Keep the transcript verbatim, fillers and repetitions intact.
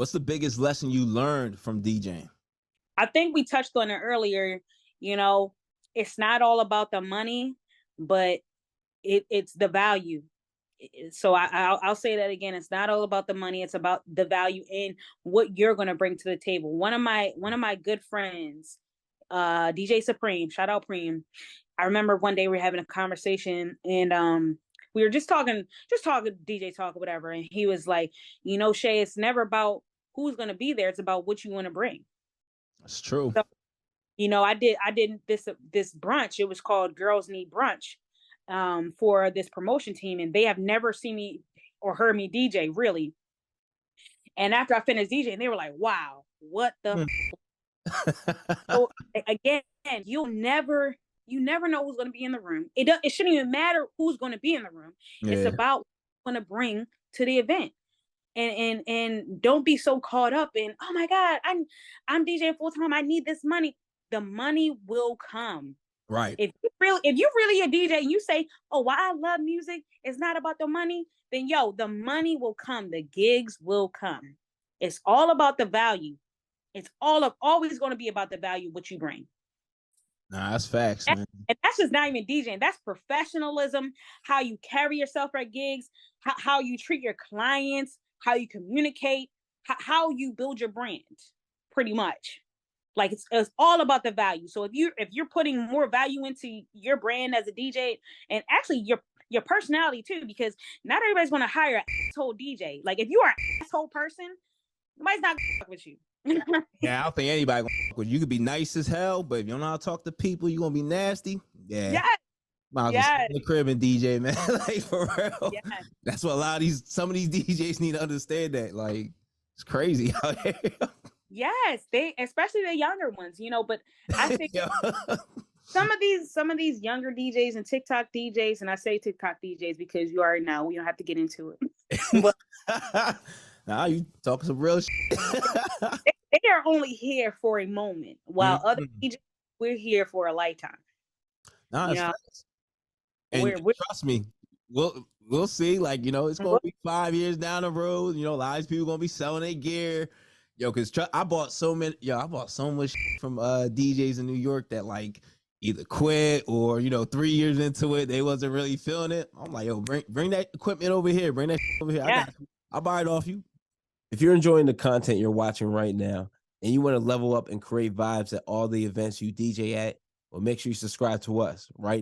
What's the biggest lesson you learned from DJing? I think we touched on it earlier. You know, it's not all about the money, but it, it's the value. So I, I'll, I'll say that again. It's not all about the money. It's about the value and what you're going to bring to the table. One of my one of my good friends, uh, D J Supreme, shout out Preem. I remember one day we were having a conversation and um, we were just talking, just talking, D J talk or whatever. And he was like, you know, Shay, it's never about who's going to be there. It's about what you want to bring. That's true. So, you know, I did, I did this, this brunch. It was called Girls Need Brunch um, for this promotion team. And they have never seen me or heard me D J really. And after I finished DJing, they were like, wow, what the, so, again, you'll never, you never know who's going to be in the room. It doesn't, it shouldn't even matter who's going to be in the room. Yeah. It's about what you're going to bring to the event. And, and, and don't be so caught up in, oh my God, I'm, I'm DJing full time. I need this money. The money will come. Right. If you really, if you really a D J and you say, oh, why I love music, it's not about the money, then yo, the money will come. The gigs will come. It's all about the value. It's all of always going to be about the value, what you bring. Nah, that's facts, man. And that's just not even DJing. That's professionalism, how you carry yourself at gigs, how, how you treat your clients, how you communicate, how, how you build your brand, pretty much. Like it's, it's all about the value. So if you if you're putting more value into your brand as a D J, and actually your your personality too, because not everybody's gonna hire an asshole D J. Like if you are an asshole person, nobody's not gonna fuck with you. Yeah, I don't think anybody gonna fuck with you. You could be nice as hell, but if you don't know how to talk to people, you're gonna be nasty. Yeah. Yes. Might yes. Stay in the crib and D J, man. Like for real. Yes. That's what a lot of these some of these D Js need to understand, that like it's crazy out here. Yes, they, especially the younger ones, you know, but I think some of these some of these younger D Js and TikTok D Js, and I say TikTok D Js because you already know, we don't have to get into it. But nah, you talking some real shit. they, they are only here for a moment, while mm-hmm. other D Js, we're here for a lifetime. Nah, it's nice. And we're, we're, trust me, we'll we'll see. Like, you know, it's gonna be five years down the road. You know, a lot of people gonna be selling their gear. Yo, cause tr I bought so many. Yo, I bought so much from uh, D Js in New York that like either quit or, you know, three years into it they wasn't really feeling it. I'm like, yo, bring bring that equipment over here. Bring that over here. Yeah. I got you. I'll buy it off you. If you're enjoying the content you're watching right now and you want to level up and create vibes at all the events you D J at, well, make sure you subscribe to us right